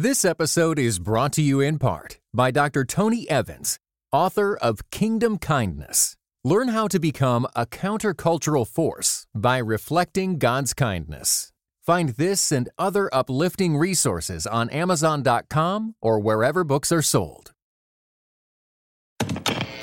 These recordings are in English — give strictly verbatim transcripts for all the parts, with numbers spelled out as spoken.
This episode is brought to you in part by Doctor Tony Evans, author of Kingdom Kindness. Learn how to become a countercultural force by reflecting God's kindness. Find this and other uplifting resources on Amazon dot com or wherever books are sold.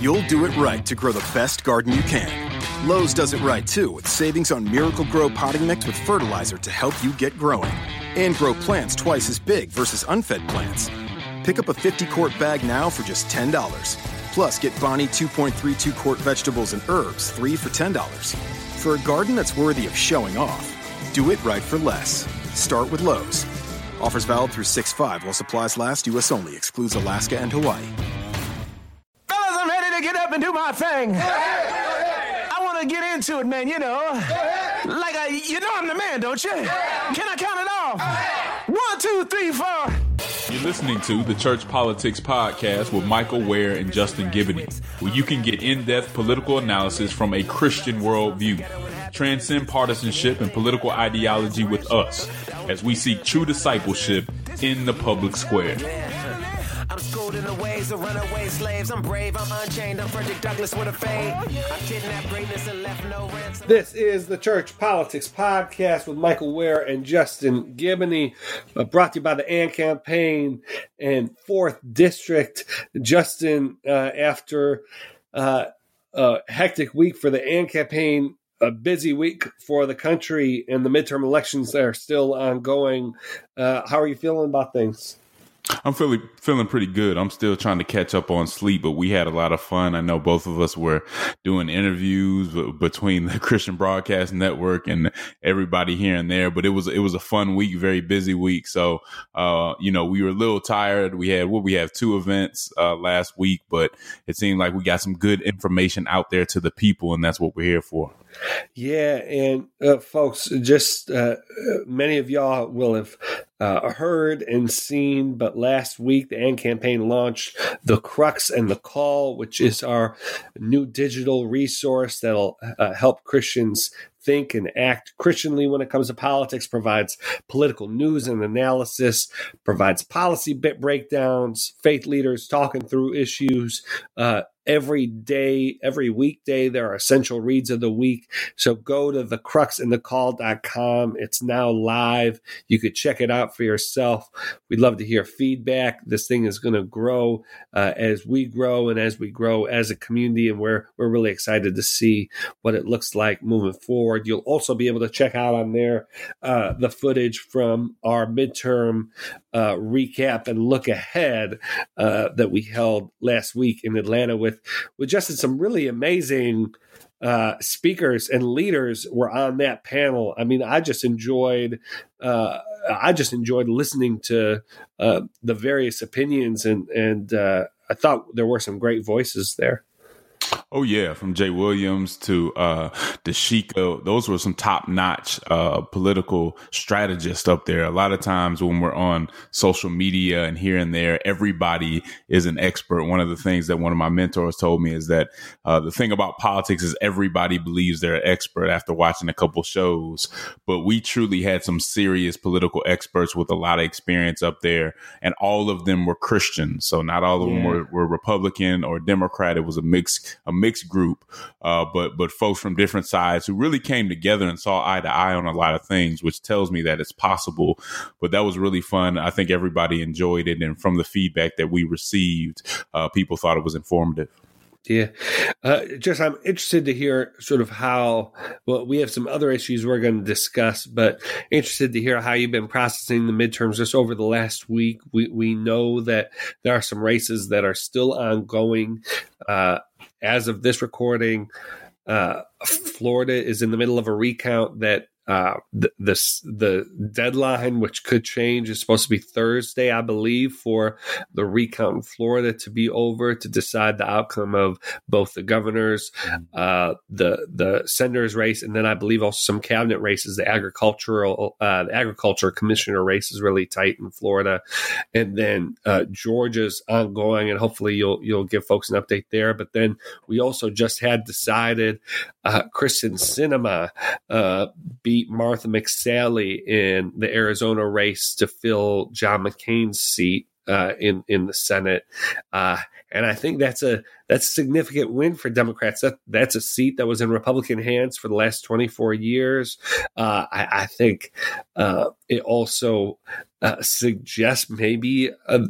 You'll do it right to grow the best garden you can. Lowe's does it right, too, with savings on Miracle-Gro potting mix with fertilizer to help you get growing. And grow plants twice as big versus unfed plants. Pick up a fifty-quart bag now for just ten dollars. Plus, get Bonnie two point three two quart vegetables and herbs, three for ten dollars. For a garden that's worthy of showing off, do it right for less. Start with Lowe's. Offers valid through six five while supplies last. U S only. Excludes Alaska and Hawaii. Get up and do my thing. Go ahead, go ahead. I want to get into it, man, you know. Like, I, you know I'm the man, don't you? Yeah. Can I count it off? One, two, three, four. You're listening to the Church Politics Podcast with Michael Wear and Justin Giboney, where you can get in-depth political analysis from a Christian worldview. Transcend partisanship and political ideology with us as we seek true discipleship in the public square. I'm schooled in the ways of runaway slaves. I'm brave, I'm unchained, I'm Frederick Douglass with a fade. I kidnapped greatness and left no ransom. This is the Church Politics Podcast with Michael Wear and Justin Giboney, uh, brought to you by the AND Campaign and fourth District. Justin, uh, after uh, a hectic week for the AND Campaign, a busy week for the country, and the midterm elections that are still ongoing, uh, how are you feeling about things? I'm feeling feeling pretty good. I'm still trying to catch up on sleep, but we had a lot of fun. I know both of us were doing interviews between the Christian Broadcast Network and everybody here and there. But it was it was a fun week, very busy week. So, uh, you know, we were a little tired. We had what well, we have two events uh, last week, but it seemed like we got some good information out there to the people, and that's what we're here for. Yeah, and uh, folks, just uh, many of y'all will have uh, heard and seen, but last week the AND Campaign launched The Crux and The Call, which is our new digital resource that'll uh, help Christians think and act Christianly when it comes to politics, provides political news and analysis, provides policy bit breakdowns, faith leaders talking through issues. Uh, every day, every weekday, there are essential reads of the week. So go to the crux and the call dot com. It's now live. You could check it out for yourself. We'd love to hear feedback. This thing is going to grow uh, as we grow and as we grow as a community, and we're, we're really excited to see what it looks like moving forward. You'll also be able to check out on there uh, the footage from our midterm uh, recap and look ahead uh, that we held last week in Atlanta with, with Justin. Some really amazing uh, speakers and leaders were on that panel. I mean, I just enjoyed uh, I just enjoyed listening to uh, the various opinions, and and uh, I thought there were some great voices there. Oh, yeah. From Jay Williams to uh, Deshico, those were some top notch uh, political strategists up there. A lot of times when we're on social media and here and there, everybody is an expert. One of the things that one of my mentors told me is that uh, the thing about politics is everybody believes they're an expert after watching a couple shows. But we truly had some serious political experts with a lot of experience up there. And all of them were Christians. So not all of yeah. them were, were Republican or Democrat. It was a mixed a mixed group, uh, but but folks from different sides who really came together and saw eye to eye on a lot of things, which tells me that it's possible. But that was really fun. I think everybody enjoyed it. And from the feedback that we received, uh, people thought it was informative. Yeah. Uh, just I'm interested to hear sort of how, well, we have some other issues we're going to discuss, but interested to hear how you've been processing the midterms just over the last week. We, we know that there are some races that are still ongoing. Uh, as of this recording, uh, Florida is in the middle of a recount that Uh, the, this, the deadline, which could change, is supposed to be Thursday, I believe, for the recount in Florida to be over to decide the outcome of both the governor's, uh, the the senator's race, and then I believe also some cabinet races. The agricultural uh, the agriculture commissioner race is really tight in Florida, and then uh, Georgia's ongoing, and hopefully you'll you'll give folks an update there. But then we also just had decided uh, Kyrsten Sinema uh, be Martha McSally in the Arizona race to fill John McCain's seat uh, in in the Senate, uh, and I think that's a that's a significant win for Democrats. That that's a seat that was in Republican hands for the last twenty-four years. Uh, I, I think uh, it also uh, suggests maybe a,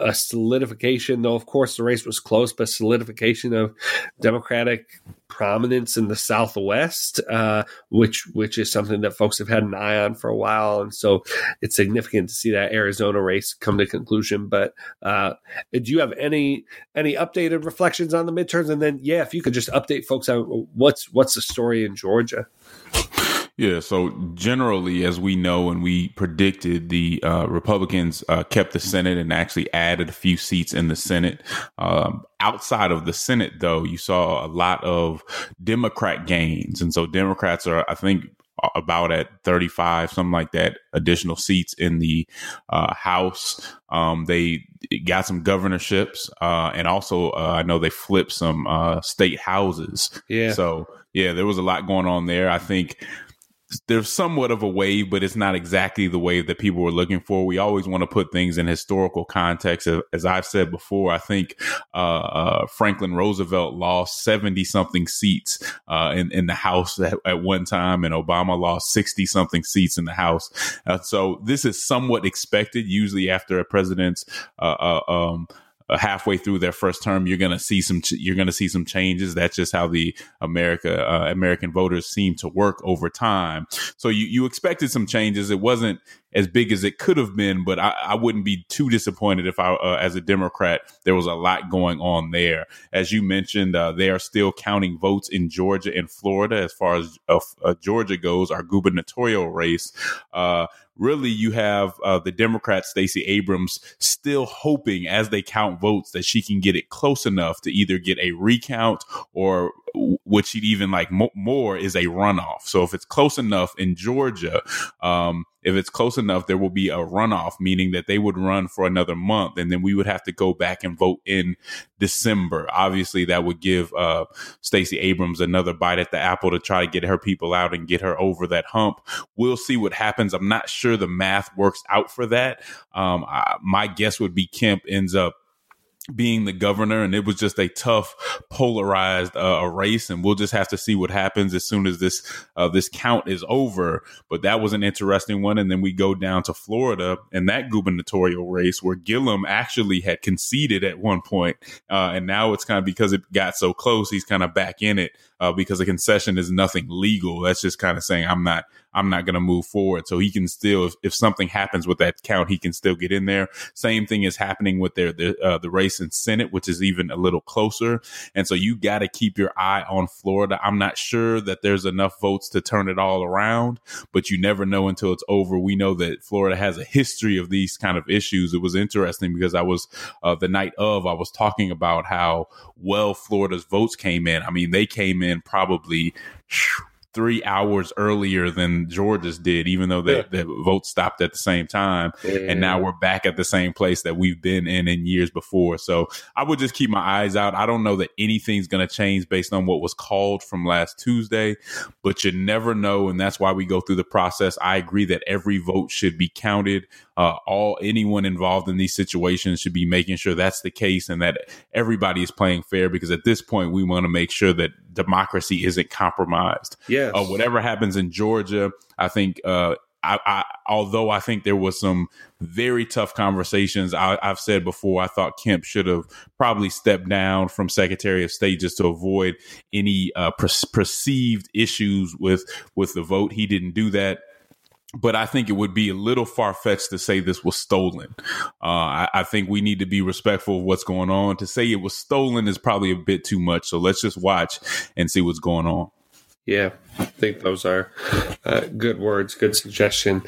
a solidification, though of course the race was close, but solidification of Democratic prominence in the Southwest, uh, which which is something that folks have had an eye on for a while. And so it's significant to see that Arizona race come to conclusion. But uh, do you have any any updated reflections on the midterms? And then, yeah, if you could just update folks on what's what's the story in Georgia. Yeah. So generally, as we know and we predicted, the uh, Republicans uh, kept the Senate and actually added a few seats in the Senate. Um, outside of the Senate, though, you saw a lot of Democrat gains. And so Democrats are, I think, about at thirty-five, something like that, additional seats in the uh, House. Um, they got some governorships uh, and also uh, I know they flipped some uh, state houses. Yeah. So, yeah, there was a lot going on there. I think there's somewhat of a wave, but it's not exactly the wave that people were looking for. We always want to put things in historical context. As I've said before, I think uh, uh, Franklin Roosevelt lost seventy something seats uh, in, in the House at, at one time, and Obama lost sixty something seats in the House. Uh, so this is somewhat expected. Usually after a president's uh, uh, um halfway through their first term, you're going to see some ch- you're going to see some changes. That's just how the America uh, American voters seem to work over time. So you, you expected some changes. It wasn't as big as it could have been, but I, I wouldn't be too disappointed if I, uh, as a Democrat, there was a lot going on there. As you mentioned, uh, they are still counting votes in Georgia and Florida. As far as uh, uh, Georgia goes, our gubernatorial race, uh, really you have uh, the Democrat Stacey Abrams still hoping, as they count votes, that she can get it close enough to either get a recount or what she'd even like mo- more is a runoff. So if it's close enough in Georgia, um, if it's close enough, there will be a runoff, meaning that they would run for another month and then we would have to go back and vote in December. Obviously, that would give uh, Stacey Abrams another bite at the apple to try to get her people out and get her over that hump. We'll see what happens. I'm not sure the math works out for that. Um, I, my guess would be Kemp ends up being the governor, and it was just a tough, polarized uh, race, and we'll just have to see what happens as soon as this uh, this count is over. But that was an interesting one, and then we go down to Florida and that gubernatorial race where Gillum actually had conceded at one point, uh, and now it's kind of because it got so close, he's kind of back in it uh, because a concession is nothing legal. That's just kind of saying I'm not. I'm not going to move forward. So he can still, if, if something happens with that count, he can still get in there. Same thing is happening with their, the, uh, the race in Senate, which is even a little closer. And so you got to keep your eye on Florida. I'm not sure that there's enough votes to turn it all around, but you never know until it's over. We know that Florida has a history of these kind of issues. It was interesting because I was uh, the night of, I was talking about how well Florida's votes came in. I mean, they came in probably Whew, three hours earlier than Georgia's did, even though the, the vote stopped at the same time. Yeah. And now we're back at the same place that we've been in in years before. So I would just keep my eyes out. I don't know that anything's going to change based on what was called from last Tuesday, but you never know. And that's why we go through the process. I agree that every vote should be counted. Uh, all anyone involved in these situations should be making sure that's the case and that everybody is playing fair, because at this point we want to make sure that democracy isn't compromised. Yes. Uh, whatever happens in Georgia, I think uh, I, I, although I think there was some very tough conversations. I, I've said before, I thought Kemp should have probably stepped down from Secretary of State just to avoid any uh, per- perceived issues with with the vote. He didn't do that. But I think it would be a little far-fetched to say this was stolen. Uh, I, I think we need to be respectful of what's going on. To say it was stolen is probably a bit too much. So let's just watch and see what's going on. Yeah, I think those are uh, good words. Good suggestion.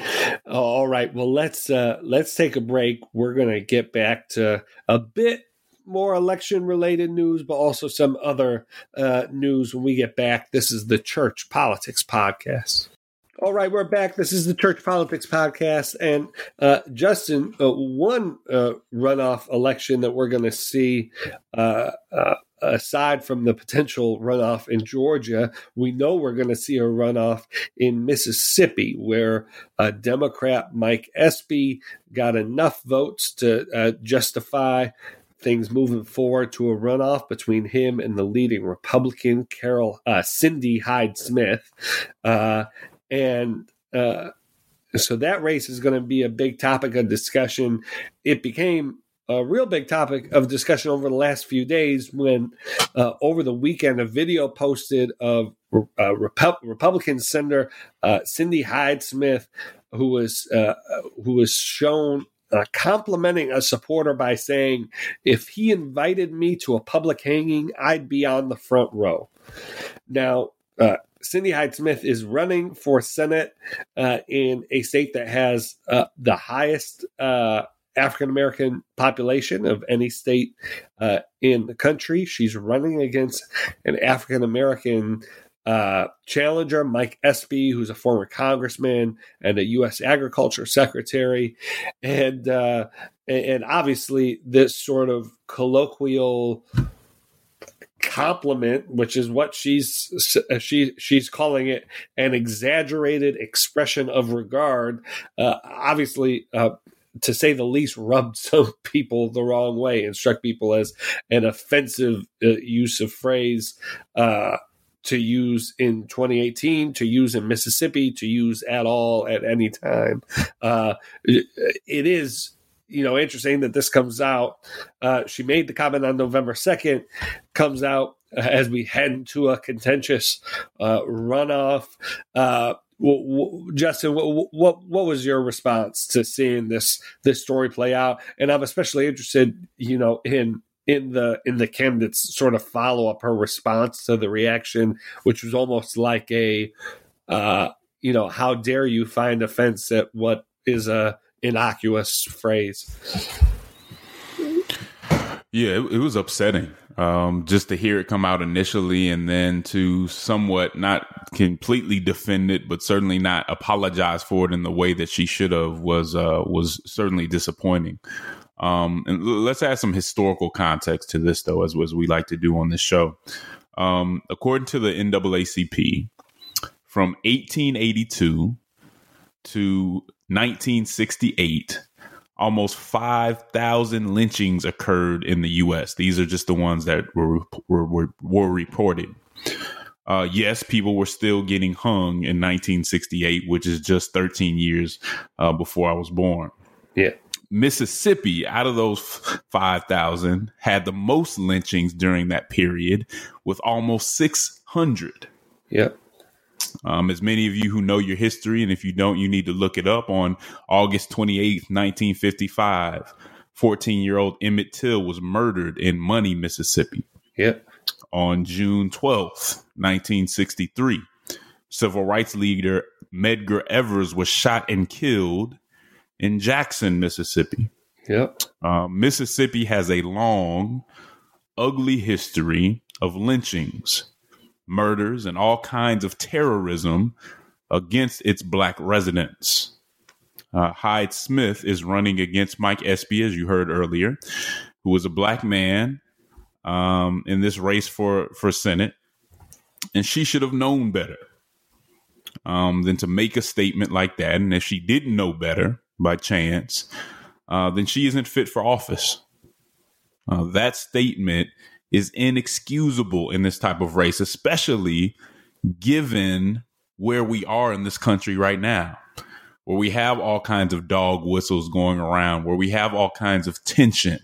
All right. Well, let's uh, let's take a break. We're going to get back to a bit more election-related news, but also some other uh, news when we get back. This is the Church Politics Podcast. All right, we're back. This is the Church Politics Podcast. And uh, Justin, uh, one uh, runoff election that we're going to see uh, uh, aside from the potential runoff in Georgia, we know we're going to see a runoff in Mississippi, where uh, Democrat Mike Espy got enough votes to uh, justify things moving forward to a runoff between him and the leading Republican, Carol uh, Cindy Hyde-Smith. Uh, and uh, so that race is going to be a big topic of discussion. It became a real big topic of discussion over the last few days when uh, over the weekend a video posted of uh, Rep- Republican Senator uh, Cindy Hyde-Smith, who was uh, who was shown Uh, complimenting a supporter by saying, "If he invited me to a public hanging, I'd be on the front row." Now, uh, Cindy Hyde-Smith is running for Senate uh, in a state that has uh, the highest uh, African-American population of any state uh, in the country. She's running against an African-American Uh, challenger, Mike Espy, who's a former congressman and a U S agriculture secretary. And, uh, and obviously this sort of colloquial compliment, which is what she's, she, she's calling it, an exaggerated expression of regard, uh, obviously, uh, to say the least, rubbed some people the wrong way and struck people as an offensive uh, use of phrase, uh, to use in twenty eighteen, to use in Mississippi, to use at all at any time. Uh, it is, you know, interesting that this comes out. Uh, she made the comment on November second, comes out as we head into a contentious uh, runoff. Uh, w- w- Justin, w- w- what was your response to seeing this this story play out? And I'm especially interested, you know, in in the in the candidates sort of follow up her response to the reaction, which was almost like a, uh, you know, how dare you find offense at what is a innocuous phrase. Yeah, it, it was upsetting um, just to hear it come out initially and then to somewhat not completely defend it, but certainly not apologize for it in the way that she should have was uh, was certainly disappointing. Um, and let's add some historical context to this, though, as, as we like to do on this show. Um, according to the N double A C P, from eighteen eighty-two to nineteen sixty-eight, almost five thousand lynchings occurred in the U S. These are just the ones that were were, were, were reported. Uh, yes, people were still getting hung in nineteen sixty-eight, which is just thirteen years uh, before I was born. Yeah. Mississippi, out of those five thousand, had the most lynchings during that period with almost six hundred. Yep. Um, as many of you who know your history, and if you don't, you need to look it up, on August twenty-eighth, nineteen fifty-five, fourteen-year-old Emmett Till was murdered in Money, Mississippi. Yep. On June twelfth, nineteen sixty-three, civil rights leader Medgar Evers was shot and killed in Jackson, Mississippi. Yep. Uh, Mississippi has a long, ugly history of lynchings, murders, and all kinds of terrorism against its black residents. Uh, Hyde-Smith is running against Mike Espy, as you heard earlier, who was a black man um, in this race for, for Senate. And she should have known better um, than to make a statement like that. And if she didn't know better, by chance, uh, then she isn't fit for office. Uh, that statement is inexcusable in this type of race, especially given where we are in this country right now, where we have all kinds of dog whistles going around, where we have all kinds of tension.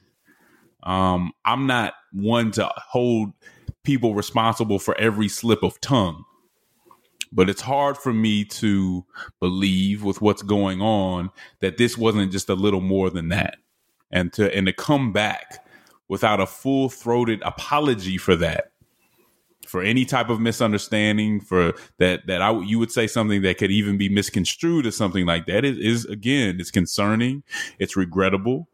Um, I'm not one to hold people responsible for every slip of tongue, but it's hard for me to believe with what's going on that this wasn't just a little more than that. And to and to come back without a full throated apology for that for any type of misunderstanding, for that, that I w- you would say something that could even be misconstrued or something like that is, is again, it's concerning. It's regrettable.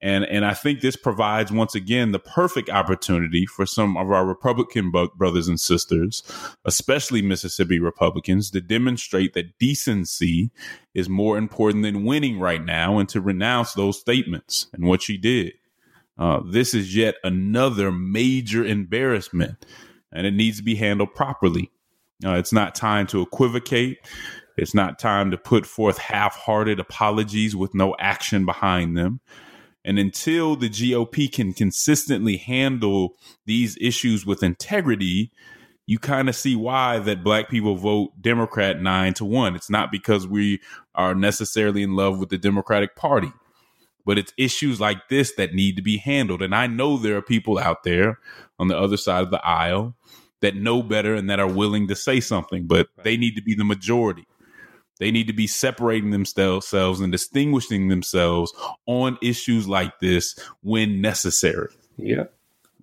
And and I think this provides, once again, the perfect opportunity for some of our Republican bo- brothers and sisters, especially Mississippi Republicans, to demonstrate that decency is more important than winning right now and to renounce those statements and what she did. Uh, this is yet another major embarrassment, and it needs to be handled properly. Uh, it's not time to equivocate. It's not time to put forth half-hearted apologies with no action behind them. And until the G O P can consistently handle these issues with integrity, you kind of see why that black people vote Democrat nine to one. It's not because we are necessarily in love with the Democratic Party, but it's issues like this that need to be handled. And I know there are people out there on the other side of the aisle that know better and that are willing to say something, but they need to be the majority. They need to be separating themselves and distinguishing themselves on issues like this when necessary. Yeah.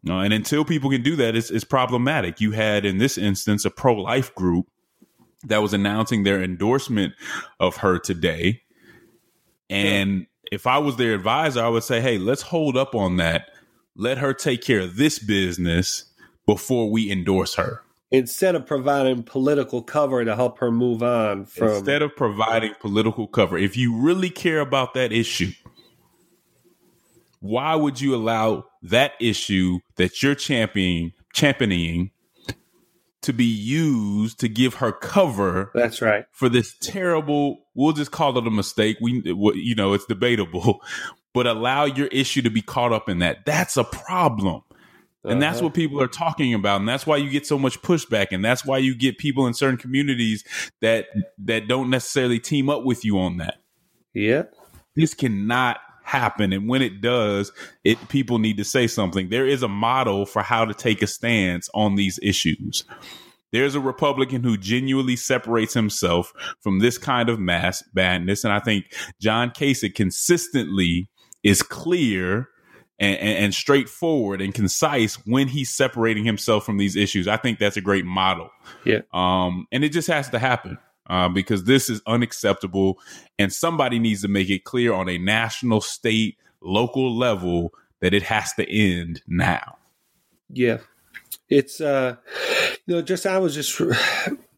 Uh, and until people can do that, it's, it's problematic. You had, in this instance, a pro-life group that was announcing their endorsement of her today. And yeah. If I was their advisor, I would say, hey, let's hold up on that. Let her take care of this business before we endorse her. Instead of providing political cover to help her move on from. Instead of providing political cover, if you really care about that issue, why would you allow that issue that you're championing, championing to be used to give her cover? That's right. For this terrible, we'll just call it a mistake. We, you know, it's debatable, but allow your issue to be caught up in that. That's a problem. And that's what people are talking about. And that's why you get so much pushback. And that's why you get people in certain communities that that don't necessarily team up with you on that. Yeah. This cannot happen. And when it does, it people need to say something. There is a model for how to take a stance on these issues. There's a Republican who genuinely separates himself from this kind of mass madness. And I think John Kasich consistently is clear And, and straightforward and concise when he's separating himself from these issues. I think that's a great model. Yeah. Um, and it just has to happen uh, because this is unacceptable. And somebody needs to make it clear on a national, state, local level that it has to end now. Yeah. It's, uh, you know, just I was just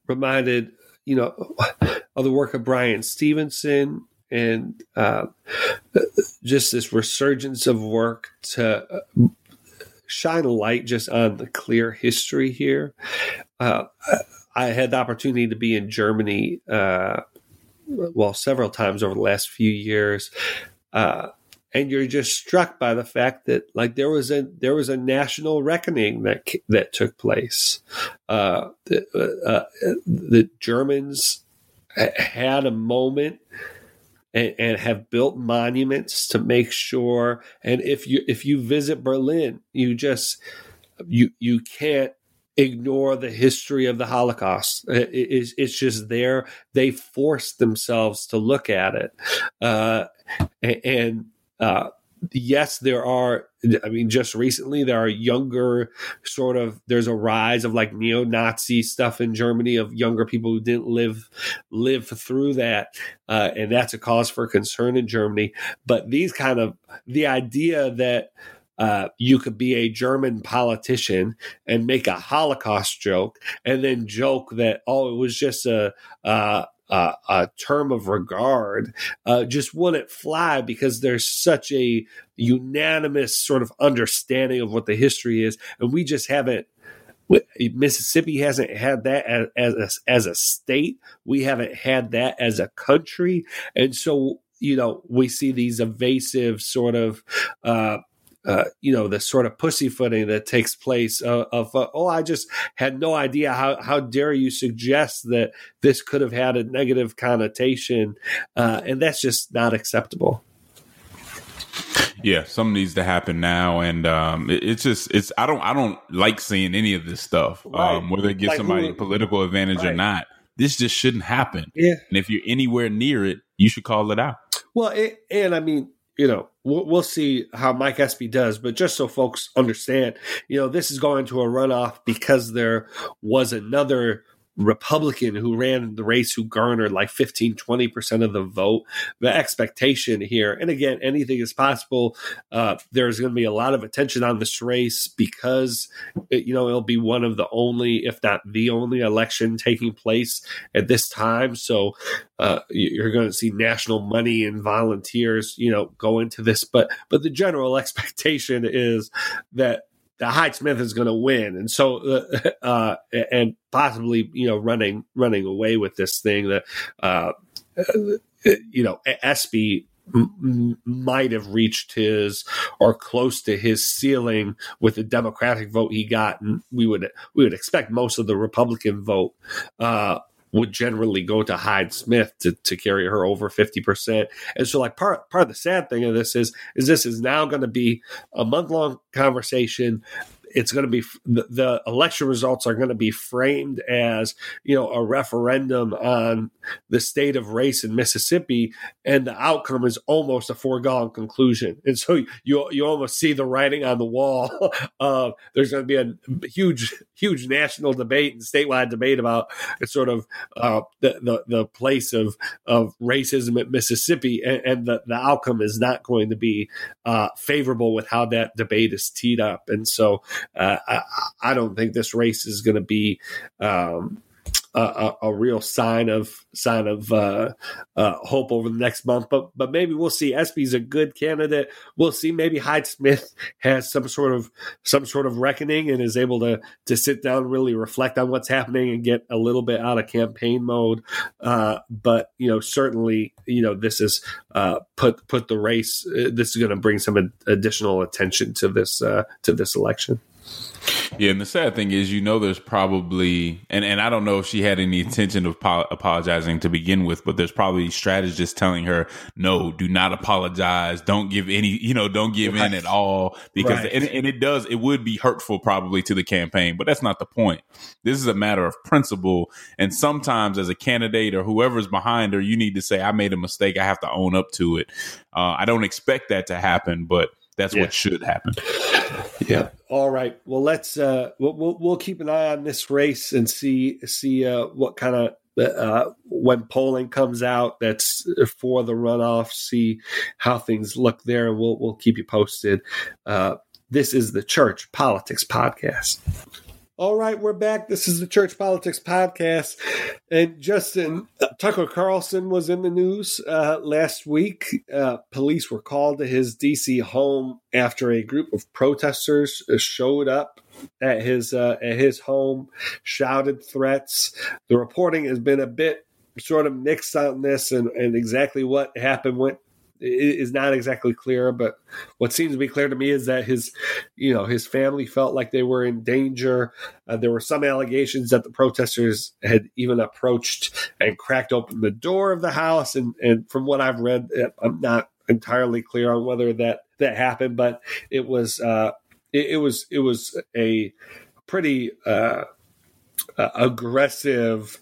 reminded, you know, of the work of Bryan Stevenson. And uh, just this resurgence of work to shine a light just on the clear history here. Uh, I had the opportunity to be in Germany, uh, well, several times over the last few years, uh, and you're just struck by the fact that, like, there was a there was a national reckoning that that took place. Uh, the, uh, the Germans had a moment. And, and have built monuments to make sure. And if you if you visit Berlin, you just you you can't ignore the history of the Holocaust. It, it, it's just there. They forced themselves to look at it. Uh, and uh, yes, there are. I mean, just recently there are younger sort of. There's a rise of like neo-Nazi stuff in Germany of younger people who didn't live live through that, uh, and that's a cause for concern in Germany. But these kind of the idea that uh, you could be a German politician and make a Holocaust joke, and then joke that oh, it was just a. Uh, Uh, a term of regard uh, just wouldn't fly because there's such a unanimous sort of understanding of what the history is. And we just haven't, Mississippi hasn't had that as, as, as a state. We haven't had that as a country. And so, you know, we see these evasive sort of, uh, Uh, you know, the sort of pussyfooting that takes place of, of uh, oh, I just had no idea. How how dare you suggest that this could have had a negative connotation? Uh, and that's just not acceptable. Yeah, something needs to happen now, and um, it, it's just it's I don't I don't like seeing any of this stuff, right. um, whether it gives like somebody who, a political advantage right. or not. This just shouldn't happen. Yeah. And if you're anywhere near it, you should call it out. Well, it, and I mean. you know, we'll, we'll see how Mike Espy does. But just so folks understand, you know, this is going to a runoff because there was another Republican who ran the race who garnered like fifteen, twenty percent of the vote. The expectation here, and again, anything is possible. Uh, there's going to be a lot of attention on this race because, it, you know, it'll be one of the only, if not the only election taking place at this time. So uh, you're going to see national money and volunteers, you know, go into this. But, but the general expectation is that the Hyde-Smith is going to win, and so uh, uh, and possibly you know running running away with this thing that uh, you know Espy m- might have reached his or close to his ceiling with the Democratic vote he got, and we would we would expect most of the Republican vote uh, would generally go to Hyde-Smith to, to carry her over fifty percent. And so like part, part of the sad thing of this is, is this is now going to be a month long conversation. It's going to be the, the election results are going to be framed as, you know, a referendum on the state of race in Mississippi. And the outcome is almost a foregone conclusion. And so you, you almost see the writing on the wall. Uh, there's going to be a huge, huge national debate and statewide debate about sort of uh, the, the, the place of, of racism at Mississippi. And, and the, the outcome is not going to be uh, favorable with how that debate is teed up. And so, Uh, I, I don't think this race is going to be um, a, a, a real sign of sign of uh, uh, hope over the next month, but but maybe we'll see. Espy's a good candidate. We'll see. Maybe Hyde-Smith has some sort of some sort of reckoning and is able to to sit down, really reflect on what's happening, and get a little bit out of campaign mode. Uh, but you know, certainly, you know, this is uh, put put the race. Uh, this is going to bring some ad- additional attention to this uh, to this election. Yeah, and the sad thing is, you know, there's probably, and, and I don't know if she had any intention of po- apologizing to begin with, but there's probably strategists telling her, no, do not apologize. Don't give any, you know, don't give right. in at all. Because, right. and, and it does, it would be hurtful probably to the campaign, but that's not the point. This is a matter of principle. And sometimes as a candidate or whoever's behind her, you need to say, I made a mistake. I have to own up to it. Uh, I don't expect that to happen, but that's yeah. what should happen. Yeah. All right. Well, let's uh, we'll we'll keep an eye on this race and see see uh, what kind of uh, when polling comes out that's for the runoff. See how things look there, and we'll we'll keep you posted. Uh, this is the Church Politics Podcast. All right, we're back. This is the Church Politics Podcast. And Justin, Tucker Carlson was in the news uh, last week. Uh, police were called to his D C home after a group of protesters showed up at his uh, at his home, shouted threats. The reporting has been a bit sort of mixed on this, and, and exactly what happened went is not exactly clear, but what seems to be clear to me is that his, you know, his family felt like they were in danger. Uh, there were some allegations that the protesters had even approached and cracked open the door of the house. And, and from what I've read, I'm not entirely clear on whether that, that happened, but it was, uh, it, it was, it was a pretty uh, uh, aggressive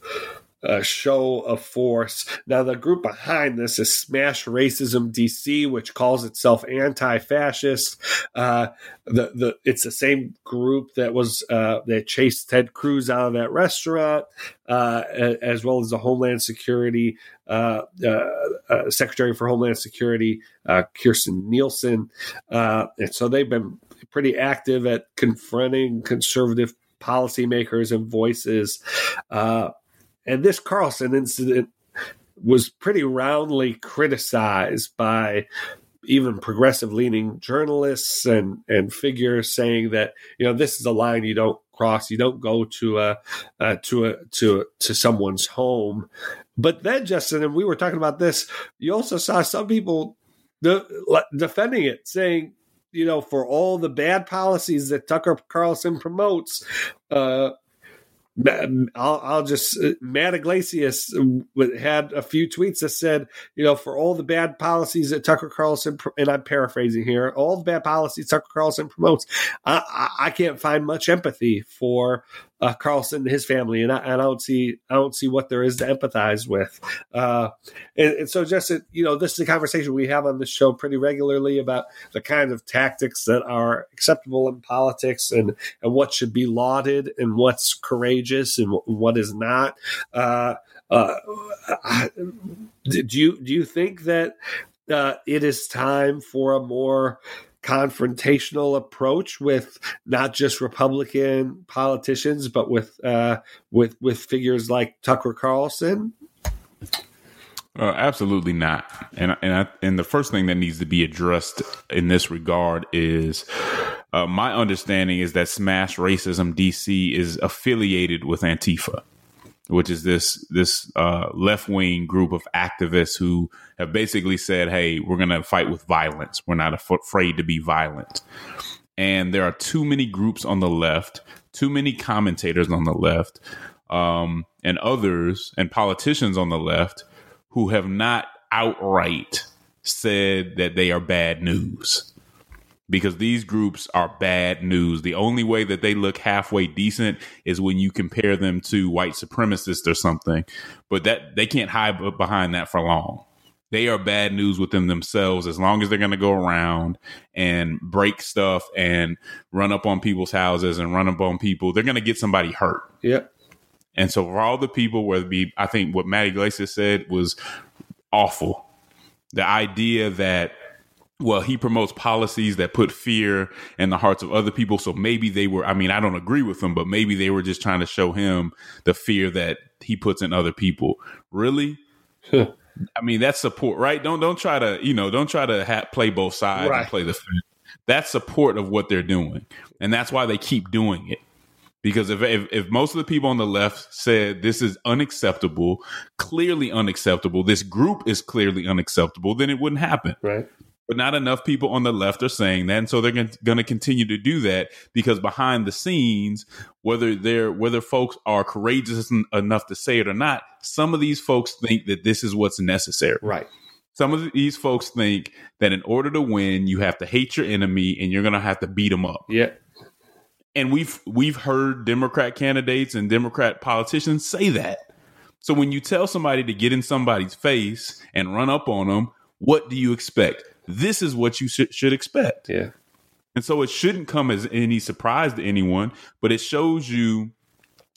a show of force. Now, the group behind this is Smash Racism D C, which calls itself anti-fascist. Uh, the the it's the same group that was uh, that chased Ted Cruz out of that restaurant, uh, as well as the Homeland Security uh, uh, uh, Secretary for Homeland Security, uh, Kirsten Nielsen, uh, and so they've been pretty active at confronting conservative policymakers and voices. Uh, And this Carlson incident was pretty roundly criticized by even progressive-leaning journalists and, and figures, saying that, you know, this is a line you don't cross. You don't go to a uh, to a to a, to someone's home. But then, Justin, and we were talking about this, you also saw some people de- defending it, saying, you know, for all the bad policies that Tucker Carlson promotes, uh, I'll, I'll just uh, Matt Yglesias had a few tweets that said, you know, for all the bad policies that Tucker Carlson, and I'm paraphrasing here, all the bad policies Tucker Carlson promotes, I, I can't find much empathy for uh, Carlson and his family, and I, and I don't see I don't see what there is to empathize with. Uh, and, and so, just you know, this is a conversation we have on this show pretty regularly about the kind of tactics that are acceptable in politics, and and what should be lauded, and what's courageous, and what is not. Uh, uh, do you do you think that uh, it is time for a more confrontational approach with not just Republican politicians, but with uh, with with figures like Tucker Carlson? Uh, absolutely not. And and I, and the first thing that needs to be addressed in this regard is uh, my understanding is that Smash Racism D C is affiliated with Antifa, which is this this uh, left wing group of activists who have basically said, hey, we're going to fight with violence. We're not af- afraid to be violent. And there are too many groups on the left, too many commentators on the left, um, and others and politicians on the left who have not outright said that they are bad news, because these groups are bad news. The only way that they look halfway decent is when you compare them to white supremacists or something, but that they can't hide behind that for long. They are bad news within themselves as long as they're going to go around and break stuff and run up on people's houses and run up on people. They're going to get somebody hurt. Yep. And so for all the people, whether it be, I think what Matt Yglesias said was awful. The idea that, well, he promotes policies that put fear in the hearts of other people. So maybe they were, I mean, I don't agree with them, but maybe they were just trying to show him the fear that he puts in other people. Really? Huh. I mean, that's support, right? Don't don't try to, you know, don't try to ha- play both sides right. and play the fear. That's support of what they're doing. And that's why they keep doing it. Because if, if if most of the people on the left said this is unacceptable, clearly unacceptable, this group is clearly unacceptable, then it wouldn't happen. Right. But not enough people on the left are saying that. And so they're going to continue to do that, because behind the scenes, whether they're whether folks are courageous enough to say it or not, some of these folks think that this is what's necessary. Right. Some of these folks think that in order to win, you have to hate your enemy and you're going to have to beat them up. Yeah. And we've we've heard Democrat candidates and Democrat politicians say that. So when you tell somebody to get in somebody's face and run up on them, what do you expect? This is what you sh- should expect. Yeah. And so it shouldn't come as any surprise to anyone, but it shows you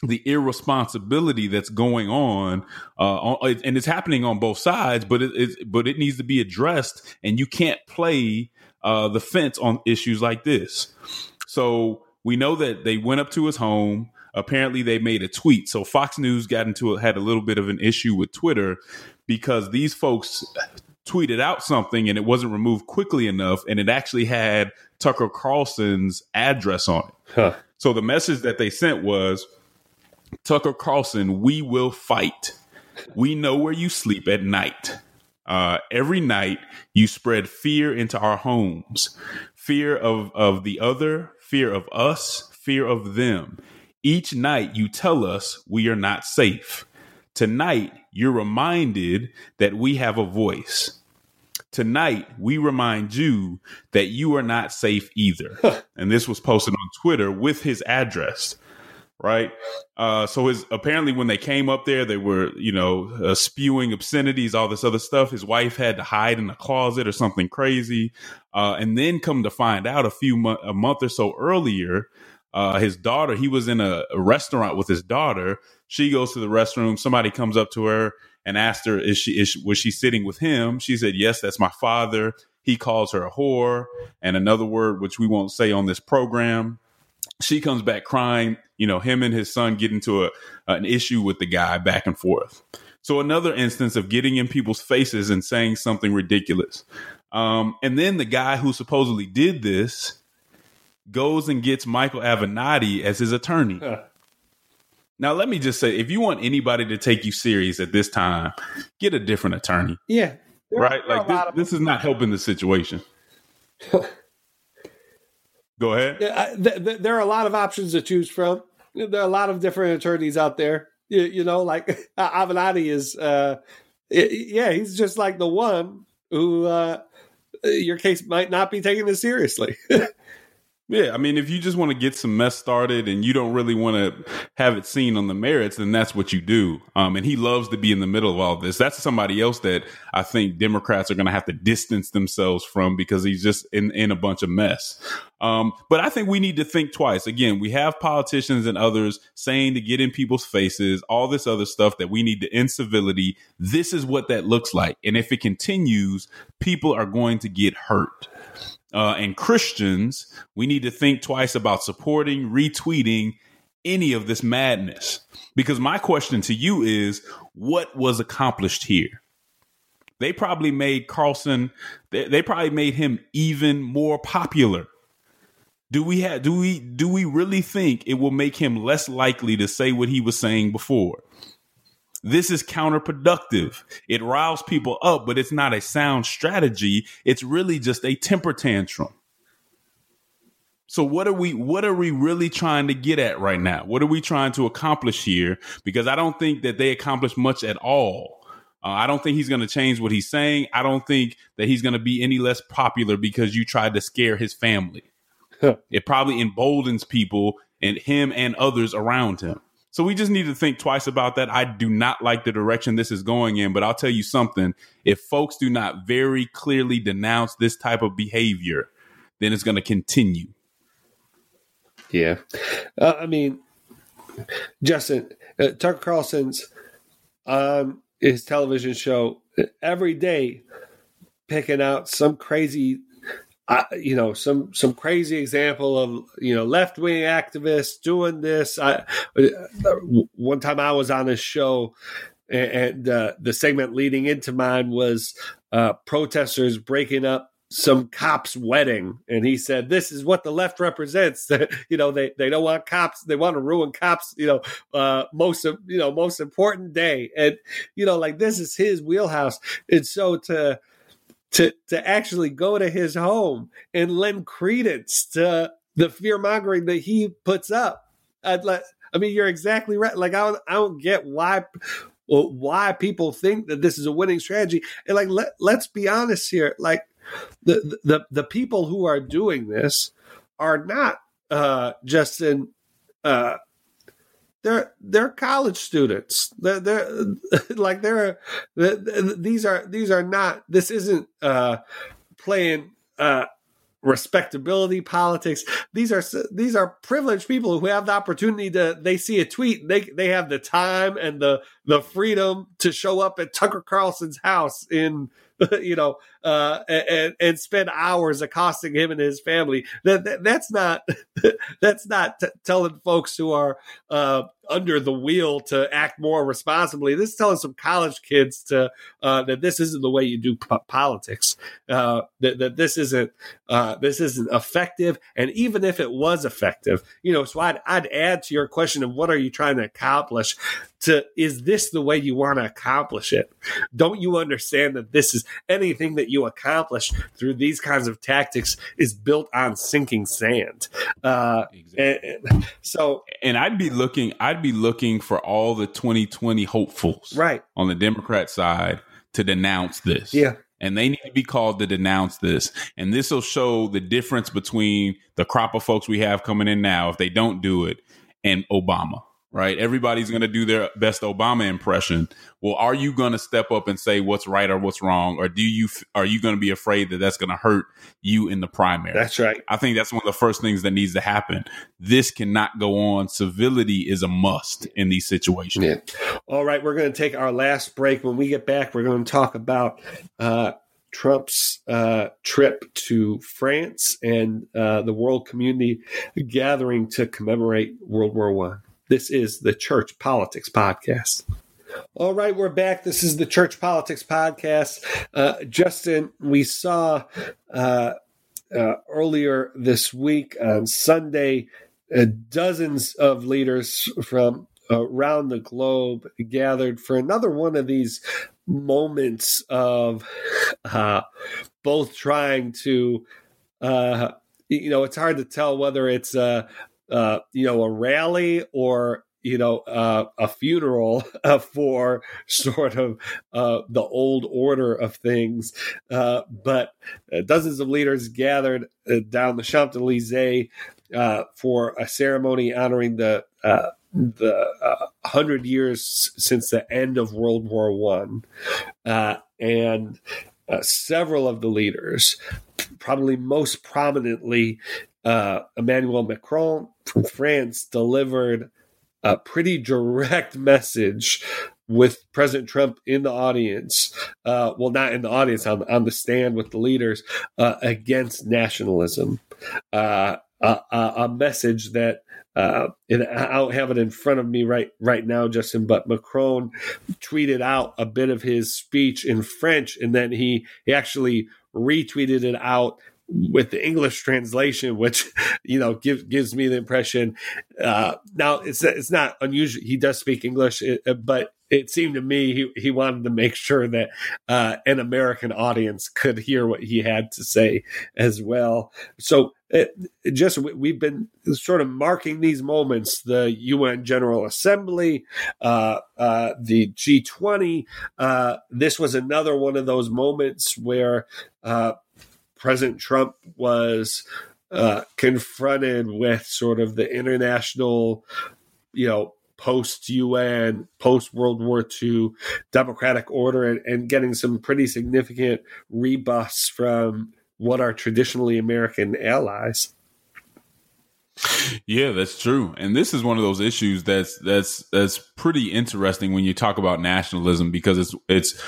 the irresponsibility that's going on. Uh, on and it's happening on both sides, but it, it, but it needs to be addressed. And you can't play uh, the fence on issues like this. So we know that they went up to his home. Apparently, they made a tweet. So Fox News got into had a little bit of an issue with Twitter, because these folks tweeted out something and it wasn't removed quickly enough, and it actually had Tucker Carlson's address on it. Huh. So the message that they sent was, Tucker Carlson, we will fight. We know where you sleep at night. Uh, every night you spread fear into our homes. Fear of, of the other, fear of us, fear of them. Each night you tell us we are not safe. Tonight, you're reminded that we have a voice. Tonight, we remind you that you are not safe either. Huh. And this was posted on Twitter with his address, right? Uh, so his, apparently when they came up there, they were, you know, uh, spewing obscenities, all this other stuff. His wife had to hide in a closet or something crazy. Uh, and then come to find out a few mo- a month or so earlier, uh, his daughter, he was in a, a restaurant with his daughter. She goes to the restroom. Somebody comes up to her and asked her, "Is she is, was she sitting with him?" She said, "Yes, that's my father." He calls her a whore and another word which we won't say on this program. She comes back crying. You know, him and his son get into a an issue with the guy back and forth. So another instance of getting in people's faces and saying something ridiculous. Um, and then the guy who supposedly did this goes and gets Michael Avenatti as his attorney. Huh. Now, let me just say, if you want anybody to take you serious at this time, get a different attorney. Yeah. Right? Like this, this is not helping the situation. Go ahead. I, th- th- there are a lot of options to choose from. There are a lot of different attorneys out there. You, you know, like uh, Avenatti is, uh, it, yeah, he's just like the one who uh, your case might not be taken as seriously. Yeah, I mean, if you just want to get some mess started and you don't really want to have it seen on the merits, then that's what you do. Um, and he loves to be in the middle of all this. That's somebody else that I think Democrats are going to have to distance themselves from because he's just in, in a bunch of mess. Um, but I think we need to think twice. Again, we have politicians and others saying to get in people's faces, all this other stuff that we need to end civility. This is what that looks like. And if it continues, people are going to get hurt. Uh, and Christians, we need to think twice about supporting, retweeting any of this madness, because my question to you is, what was accomplished here? They probably made Carlson, they, they probably made him even more popular. Do we have, do we, do we really think it will make him less likely to say what he was saying before? This is counterproductive. It riles people up, but it's not a sound strategy. It's really just a temper tantrum. So what are we what are we really trying to get at right now? What are we trying to accomplish here? Because I don't think that they accomplished much at all. Uh, I don't think he's going to change what he's saying. I don't think that he's going to be any less popular because you tried to scare his family. Huh. It probably emboldens people and him and others around him. So we just need to think twice about that. I do not like the direction this is going in, but I'll tell you something. If folks do not very clearly denounce this type of behavior, then it's going to continue. Yeah. Uh, I mean, Justin, uh, Tucker Carlson's on his television show every day picking out some crazy Uh, you know, some some crazy example of, you know, left-wing activists doing this. I, one time I was on his show, and, and uh, the segment leading into mine was uh, protesters breaking up some cop's wedding. And he said, this is what the left represents. You know, they, they don't want cops. They want to ruin cops, you know, uh, most of, you know, most important day. And, you know, like, this is his wheelhouse. And so to... To to actually go to his home and lend credence to the fear-mongering that he puts up. I'd like, I mean, you're exactly right. Like, I don't, I don't get why why people think that this is a winning strategy. And, like, let, let's be honest here. Like, the, the, the people who are doing this are not uh, just in... Uh, They're they're college students. They're, they're like they're, they're these are these are not. This isn't uh, playing uh, respectability politics. These are these are privileged people who have the opportunity to. They see a tweet. They they have the time and the the freedom to show up at Tucker Carlson's house in. You know, uh, and and spend hours accosting him and his family. That, that that's not that's not t- telling folks who are uh, under the wheel to act more responsibly. This is telling some college kids to uh, that this isn't the way you do p- politics. Uh, that that this isn't uh, this isn't effective. And even if it was effective, you know, so I'd I'd add to your question of what are you trying to accomplish? To is this the way you want to accomplish it? Don't you understand that this is anything that you accomplish through these kinds of tactics is built on sinking sand? Uh, exactly. and, so, and I'd be looking, I'd be looking for all the twenty twenty hopefuls, right, on the Democrat side to denounce this. Yeah. And they need to be called to denounce this. And this will show the difference between the crop of folks we have coming in now, if they don't do it, and Obama. Right. Everybody's going to do their best Obama impression. Well, are you going to step up and say what's right or what's wrong? Or do you are you going to be afraid that that's going to hurt you in the primary? That's right. I think that's one of the first things that needs to happen. This cannot go on. Civility is a must in these situations. Yeah. All right. We're going to take our last break. When we get back, we're going to talk about uh, Trump's uh, trip to France and uh, the world community gathering to commemorate World War One. This is the Church Politics Podcast. All right, we're back. This is the Church Politics Podcast. Uh, Justin, we saw uh, uh, earlier this week on Sunday, uh, dozens of leaders from around the globe gathered for another one of these moments of uh, both trying to, uh, you know, it's hard to tell whether it's a uh, Uh, you know, a rally or you know, uh, a funeral uh, for sort of uh, the old order of things. Uh, but uh, dozens of leaders gathered uh, down the Champs-Élysées uh, for a ceremony honoring the uh, the uh, hundred years since the end of World War One, uh, and uh, several of the leaders, probably most prominently uh, Emmanuel Macron from France, delivered a pretty direct message with President Trump in the audience, uh, well, not in the audience, on, on the stand with the leaders, uh, against nationalism, uh, a, a message that, uh, and I don't have it in front of me right right now, Justin, but Macron tweeted out a bit of his speech in French, and then he, he actually retweeted it out with the English translation, which, you know, gives gives me the impression. Uh, now it's it's not unusual. He does speak English, but it seemed to me he, he wanted to make sure that uh, an American audience could hear what he had to say as well. So it, it just we've been sort of marking these moments: the U N General Assembly, uh, uh, the G twenty. Uh, this was another one of those moments where Uh, President Trump was uh, confronted with sort of the international, you know, post-U N, post-World War Two democratic order, and, and getting some pretty significant rebuffs from what are traditionally American allies. Yeah, that's true. And this is one of those issues that's that's that's pretty interesting when you talk about nationalism, because it's it's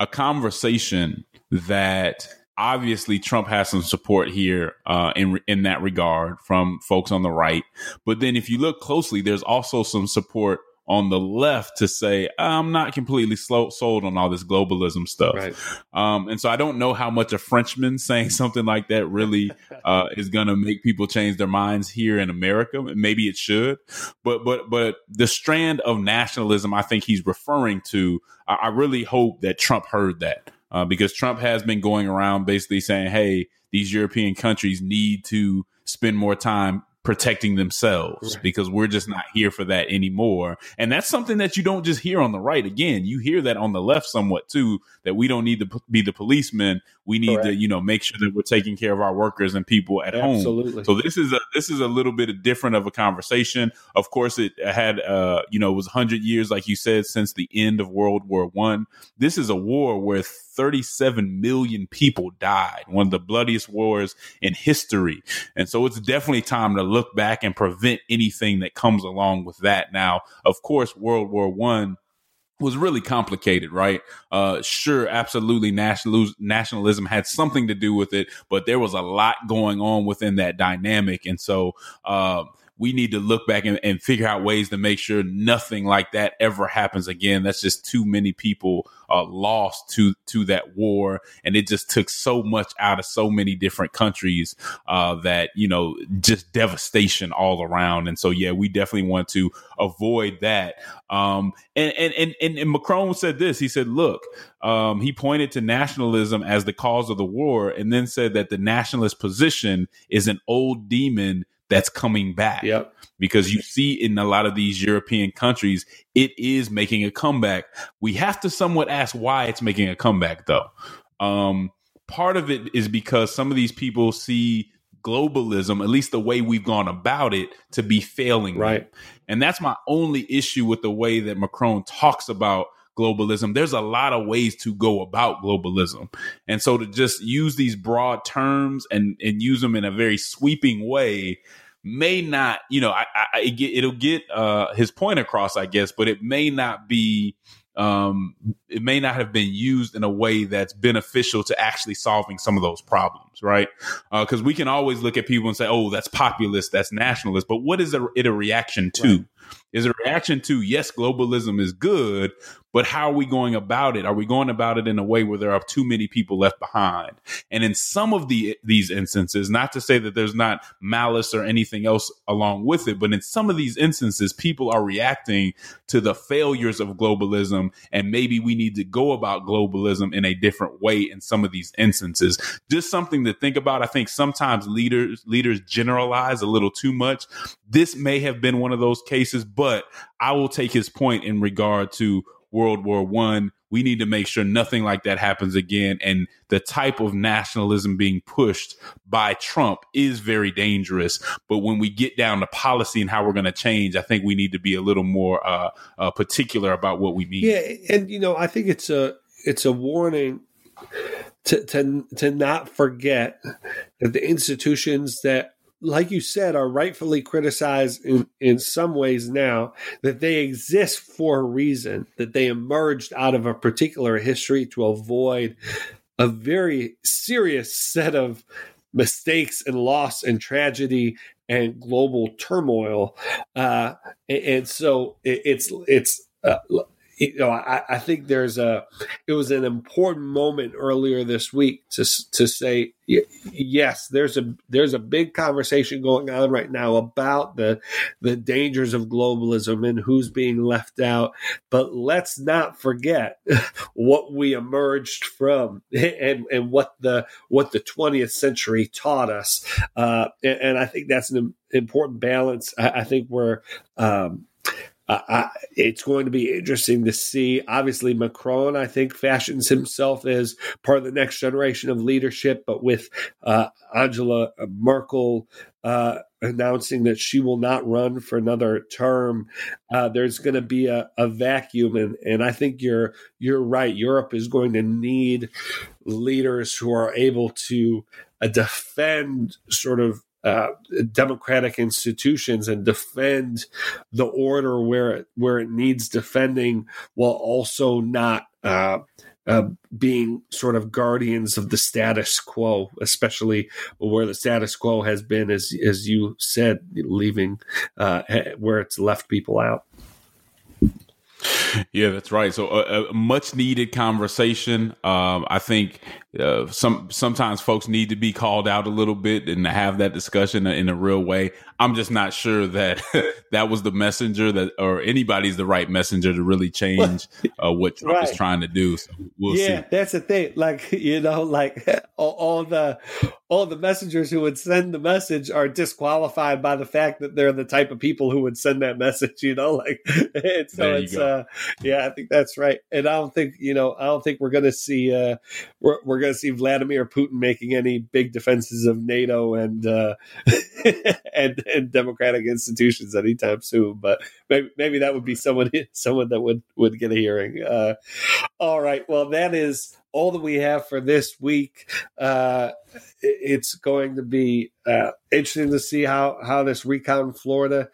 a conversation that obviously Trump has some support here uh, in in that regard from folks on the right. But then if you look closely, there's also some support on the left to say, I'm not completely slow, sold on all this globalism stuff. Right. Um, and so I don't know how much a Frenchman saying something like that really uh, is going to make people change their minds here in America. Maybe it should. But but but the strand of nationalism I think he's referring to, I, I really hope that Trump heard that. Uh, because Trump has been going around basically saying, hey, these European countries need to spend more time protecting themselves, right, because we're just not here for that anymore. And that's something that you don't just hear on the right. Again, you hear that on the left somewhat, too, that we don't need to be the policemen. We need Correct. to, you know, make sure that we're taking care of our workers and people at Absolutely. home. So this is a this is a little bit different of a conversation. Of course, it had, uh, you know, it was one hundred years, like you said, since the end of World War One. This is a war where thirty-seven million people died, one of the bloodiest wars in history. And so it's definitely time to look back and prevent anything that comes along with that. Now, of course, World War One was really complicated, right? Uh, sure, absolutely, national, nationalism had something to do with it, but there was a lot going on within that dynamic. And so uh, we need to look back and, and figure out ways to make sure nothing like that ever happens again. That's just too many people uh, lost to to that war. And it just took so much out of so many different countries uh, that, you know, just devastation all around. And so, yeah, we definitely want to avoid that. Um, and, and, and, and Macron said this. He said, look, um, he pointed to nationalism as the cause of the war and then said that the nationalist position is an old demon that's coming back. Yep. Because you see in a lot of these European countries, it is making a comeback. We have to somewhat ask why it's making a comeback, though. Um, part of it is because some of these people see globalism, at least the way we've gone about it, to be failing. Right. And that's my only issue with the way that Macron talks about globalism. There's a lot of ways to go about globalism. And so to just use these broad terms and, and use them in a very sweeping way may not, you know, I, I, it'll get uh, his point across, I guess, but it may not be um, it may not have been used in a way that's beneficial to actually solving some of those problems, right? Because uh, we can always look at people and say, oh, that's populist, that's nationalist. But what is it a reaction to? Right. Is it a reaction to, yes, globalism is good, but how are we going about it? Are we going about it in a way where there are too many people left behind? And in some of the these instances, not to say that there's not malice or anything else along with it, but in some of these instances, people are reacting to the failures of globalism, and maybe we need to go about globalism in a different way in some of these instances. Just something to think about. I think sometimes leaders leaders generalize a little too much. This may have been one of those cases basis, but I will take his point in regard to World War One. We need to make sure nothing like that happens again. And the type of nationalism being pushed by Trump is very dangerous. But when we get down to policy and how we're going to change, I think we need to be a little more uh, uh, particular about what we mean. Yeah. And, you know, I think it's a it's a warning to to, to not forget that the institutions that, like you said, are rightfully criticized in, in some ways now, that they exist for a reason, that they emerged out of a particular history to avoid a very serious set of mistakes and loss and tragedy and global turmoil. Uh, and, and so it, it's, it's, uh, you know, I, I think there's a, it was an important moment earlier this week to to say, yes, there's a there's a big conversation going on right now about the the dangers of globalism and who's being left out. But let's not forget what we emerged from and, and what the what the twentieth century taught us. Uh, and, and I think that's an important balance. I, I think we're um, Uh, I, it's going to be interesting to see. Obviously, Macron, I think, fashions himself as part of the next generation of leadership, but with uh, Angela Merkel uh, announcing that she will not run for another term, uh, there's going to be a, a vacuum. And, and I think you're you're right. Europe is going to need leaders who are able to uh, defend sort of Uh, democratic institutions and defend the order where it, where it needs defending, while also not uh, uh, being sort of guardians of the status quo, especially where the status quo has been, as as you said, leaving uh, where it's left people out. Yeah, that's right. So a, a much needed conversation. Um, I think uh, some sometimes folks need to be called out a little bit and have that discussion in a real way. I'm just not sure that that was the messenger that or anybody's the right messenger to really change uh, what Trump right. is trying to do. So we'll yeah, see. That's the thing. Like, you know, like all, all the all the messengers who would send the message are disqualified by the fact that they're the type of people who would send that message, you know, like and so there you it's go. Uh, yeah, I think that's right. And I don't think, you know, I don't think we're going to see uh, we're, we're going to see Vladimir Putin making any big defenses of NATO and uh, and and democratic institutions anytime soon. But maybe, maybe that would be someone someone that would, would get a hearing. Uh, all right. Well, that is all that we have for this week. Uh, it's going to be uh, interesting to see how, how this recount in Florida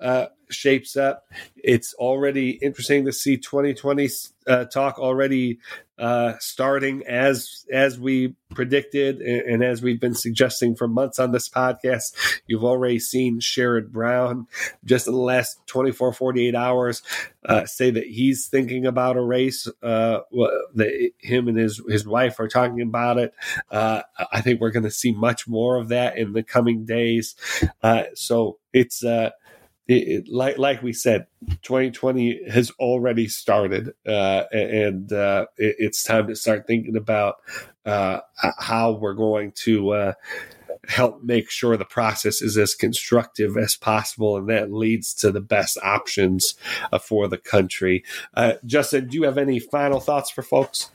uh, shapes up. It's already interesting to see twenty twenty uh, talk already uh, starting as as we predicted and, and as we've been suggesting for months on this podcast. You've already seen Sherrod Brown just in the last twenty-four, forty-eight hours uh, say that he's thinking about a race. Uh, that him and his, his wife are talking about it. Uh, I think we're going to see much more of that in the coming days. Uh, so it's uh, It, it, like like we said, twenty twenty has already started, uh, and uh, it, it's time to start thinking about uh, how we're going to uh, help make sure the process is as constructive as possible, and that leads to the best options uh, for the country. Uh, Justin, do you have any final thoughts for folks?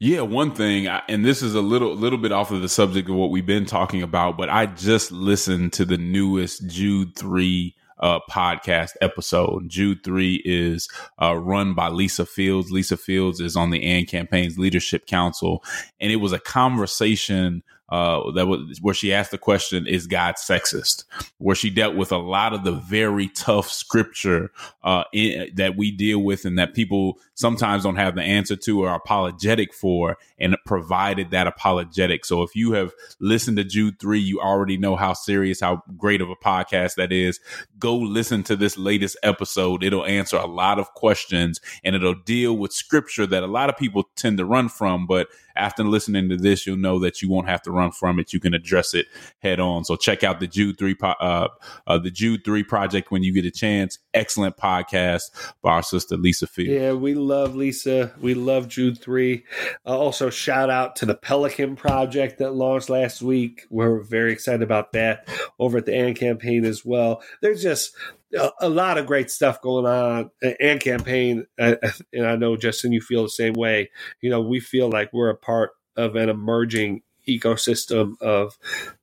Yeah, one thing, and this is a little little bit off of the subject of what we've been talking about, but I just listened to the newest Jude three uh, podcast episode. Jude three is uh, run by Lisa Fields. Lisa Fields is on the AND Campaign's Leadership Council, and it was a conversation Uh, that was where she asked the question, is God sexist? Where she dealt with a lot of the very tough scripture uh, in, that we deal with and that people sometimes don't have the answer to or are apologetic for, and provided that apologetic. So if you have listened to Jude three, you already know how serious, how great of a podcast that is. Go listen to this latest episode. It'll answer a lot of questions, and it'll deal with scripture that a lot of people tend to run from, but after listening to this, you'll know that you won't have to run from it. You can address it head on. So check out the Jude three uh, uh, the Jude three project when you get a chance. Excellent podcast by our sister Lisa Fields. Yeah, we love Lisa. We love Jude three. Uh, also, shout out to the Pelican Project that launched last week. We're very excited about that over at the AND Campaign as well. There's just a, a lot of great stuff going on. AND Campaign, uh, and I know, Justin, you feel the same way. You know, we feel like we're a part of an emerging ecosystem of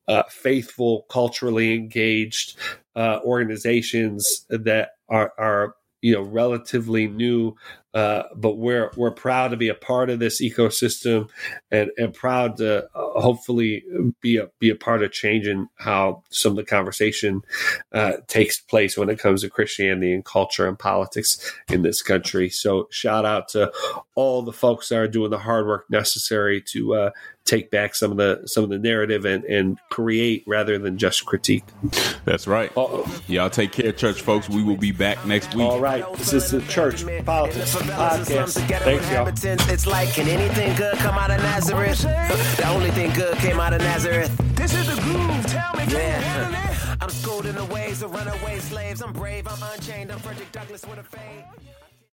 uh, faithful, culturally engaged uh, organizations that are, are, you know, relatively new, uh, but we're we're proud to be a part of this ecosystem, and, and proud to uh, hopefully be a be a part of changing how some of the conversation uh, takes place when it comes to Christianity and culture and politics in this country. So shout out to all the folks that are doing the hard work necessary to uh, take back some of the some of the narrative and, and create rather than just critique. That's right. Uh-oh. Y'all take care, church folks. We will be back next week. All right. Right. This is the Church Politics Podcast. Thanks, y'all. It's like, can anything good come out of Nazareth? The only thing good came out of Nazareth. This is the groove. Tell me, yeah. I'm schooled in the ways of runaway slaves. I'm brave. I'm unchained. I'm Frederick Douglass with a fame.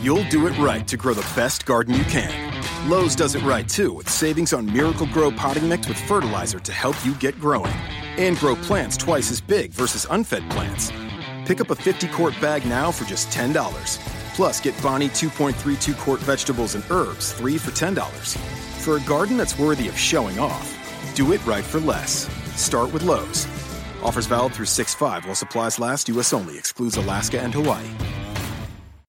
You'll do it right to grow the best garden you can. Lowe's does it right, too, with savings on Miracle-Gro potting mix with fertilizer to help you get growing. And grow plants twice as big versus unfed plants. Pick up a fifty-quart bag now for just ten dollars. Plus, get Bonnie two point three two quart vegetables and herbs, three for ten dollars. For a garden that's worthy of showing off, do it right for less. Start with Lowe's. Offers valid through six five while supplies last. U S only. Excludes Alaska and Hawaii.